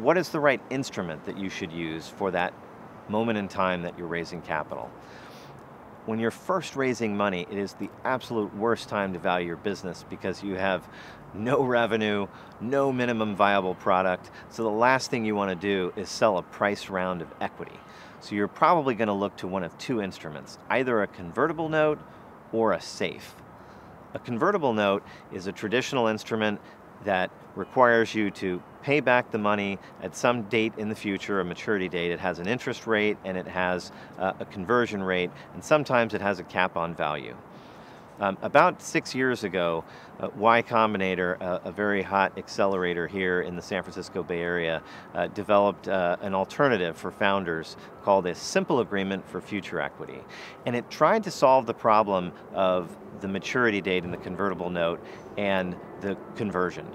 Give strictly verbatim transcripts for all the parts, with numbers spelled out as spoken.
what is the right instrument that you should use for that moment in time that you're raising capital. When you're first raising money, it is the absolute worst time to value your business because you have no revenue, no minimum viable product. So the last thing you want to do is sell a price round of equity. So you're probably going to look to one of two instruments, either a convertible note or a SAFE. A convertible note is a traditional instrument that requires you to pay back the money at some date in the future, a maturity date. It has an interest rate and it has uh, a conversion rate, and sometimes it has a cap on value. Um, about six years ago, uh, Y Combinator, uh, a very hot accelerator here in the San Francisco Bay Area, uh, developed uh, an alternative for founders called a simple agreement for future equity. And it tried to solve the problem of the maturity date in the convertible note and the conversion.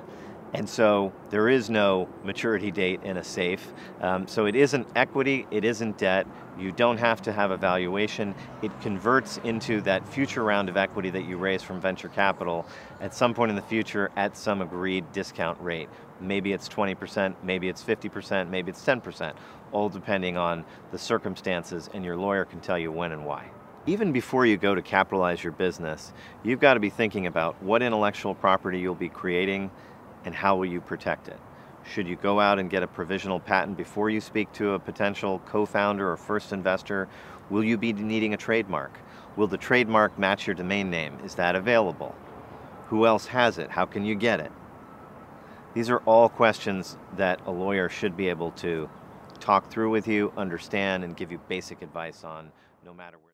And so there is no maturity date in a SAFE. Um, so it isn't equity, it isn't debt. You don't have to have a valuation. It converts into that future round of equity that you raise from venture capital at some point in the future at some agreed discount rate. Maybe it's twenty percent, maybe it's fifty percent, maybe it's ten percent, all depending on the circumstances, and your lawyer can tell you when and why. Even before you go to capitalize your business, you've got to be thinking about what intellectual property you'll be creating, and how will you protect it? Should you go out and get a provisional patent before you speak to a potential co-founder or first investor? Will you be needing a trademark? Will the trademark match your domain name? Is that available? Who else has it? How can you get it? These are all questions that a lawyer should be able to talk through with you, understand, and give you basic advice on, no matter where.